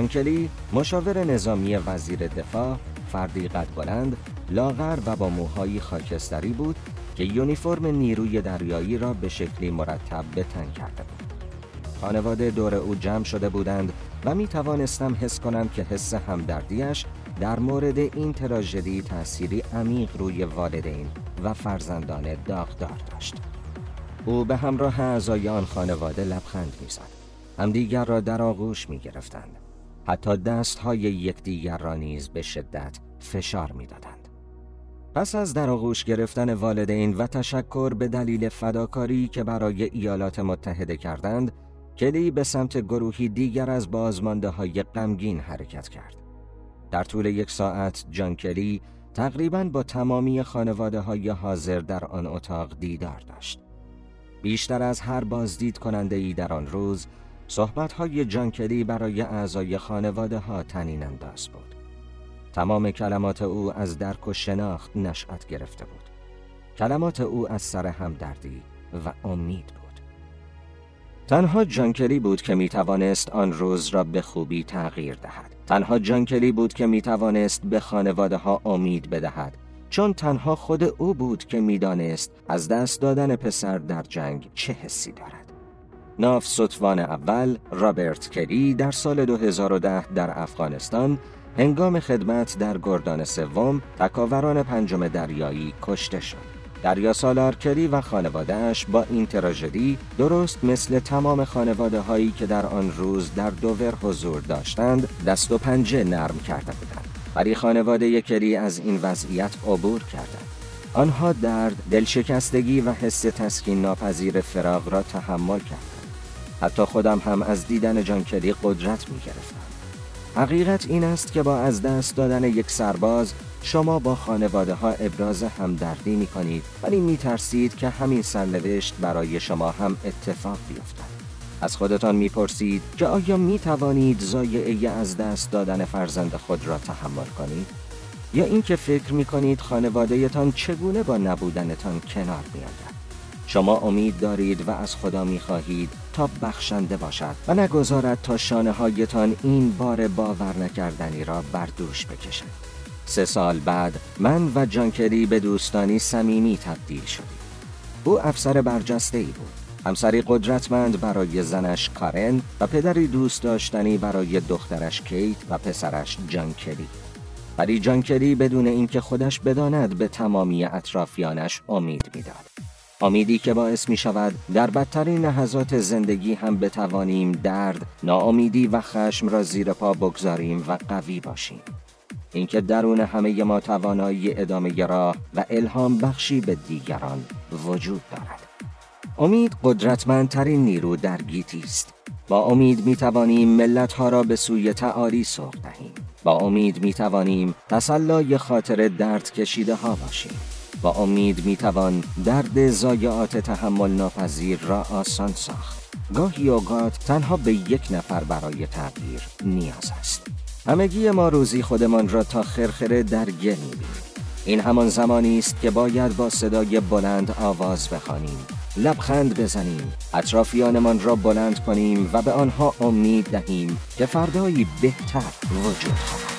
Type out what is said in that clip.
جان کلی، مشاور نظامی وزیر دفاع، فردی قد بلند، لاغر و با موهایی خاکستری بود که یونیفرم نیروی دریایی را به شکلی مرتب به تن کرده بود. خانواده دور او جمع شده بودند و می توانستم حس کنم که حس همدردیش در مورد این تراژدی تأثیری عمیق روی والدین و فرزندان داغدار داشت. او به همراه اعضای آن خانواده لبخند می‌زد. همدیگر را در آغوش می‌گرفتند. حتی دست‌های یکدیگر را نیز به شدت فشار می‌دادند. پس از در آغوش گرفتن والدین و تشکر به دلیل فداکاری که برای ایالات متحده کردند، کلی به سمت گروهی دیگر از بازمانده‌های غمگین حرکت کرد. در طول یک ساعت جان کلی تقریباً با تمامی خانواده‌های حاضر در آن اتاق دیدار داشت. بیشتر از هر بازدید کننده‌ای در آن روز، صحبت‌های جان کلی برای اعضای خانواده‌ها طنین انداز بود. تمام کلمات او از درک و شناخت نشأت گرفته بود. کلمات او از سر همدردی و امید بود. تنها جان کلی بود که می‌توانست آن روز را به خوبی تغییر دهد. تنها جان کلی بود که می‌توانست به خانواده‌ها امید بدهد، چون تنها خود او بود که می‌دانست از دست دادن پسر در جنگ چه حسی دارد. نخست‌ستوان اول رابرت کری در سال 2010 در افغانستان هنگام خدمت در گردان سوم تکاوران پنجم دریایی کشته شد. دریاسالار کری و خانواده‌اش با این تراژدی درست مثل تمام خانواده‌هایی که در آن روز در دوور حضور داشتند دست و پنجه نرم کرده بودند. ولی خانواده کری از این وضعیت عبور کردند. آنها درد، دلشکستگی و حس تسکین ناپذیر فراق را تحمل کردند. حتی خودم هم از دیدن جان کلی قدرت می‌گرفتم. حقیقت این است که با از دست دادن یک سرباز شما با خانواده‌ها ابراز همدردی می‌کنید، ولی می‌ترسید که همین سرنوشت برای شما هم اتفاق بیفتد. از خودتان می‌پرسید که آیا می‌توانید ضایعه از دست دادن فرزند خود را تحمل کنید؟ یا اینکه فکر می‌کنید خانواده‌تان چگونه با نبودنتان کنار می‌آید؟ شما امید دارید و از خدا می‌خواهید تا بخشنده باشد و نگذارد تا شانه‌هایتان این بار باور نکردنی را بر دوش بکشد. 3 سال بعد من و جان کلی به دوستانی صمیمی تبدیل شدیم. او افسر برجسته‌ای بود، همسری قدرتمند برای زنش کارن و پدری دوست داشتنی برای دخترش کیت و پسرش جان کلی. ولی جان کلی بدون اینکه خودش بداند به تمامی اطرافیانش امید می‌داد. امیدی که باعث می شود در بدترین لحظات زندگی هم بتوانیم درد، ناامیدی و خشم را زیر پا بگذاریم و قوی باشیم. اینکه درون همه ما توانایی ادامه راه و الهام بخشی به دیگران وجود دارد. امید قدرتمندترین نیرو در گیتی است. با امید می توانیم ملت‌ها را به سوی تعالی سوق دهیم. با امید می توانیم تسلای خاطر درد کشیده ها باشیم. با امید میتوان درد ضایعات تحمل ناپذیر را آسان ساخت. گاهی اوقات تنها به یک نفر برای تغییر نیاز است. همگی ما روزی خودمان را تا خرخره در گل می‌بینیم. این همان زمانی است که باید با صدای بلند آواز بخوانیم، لبخند بزنیم، اطرافیانمان را بلند کنیم و به آنها امید دهیم که فردایی بهتر وجود خواهد.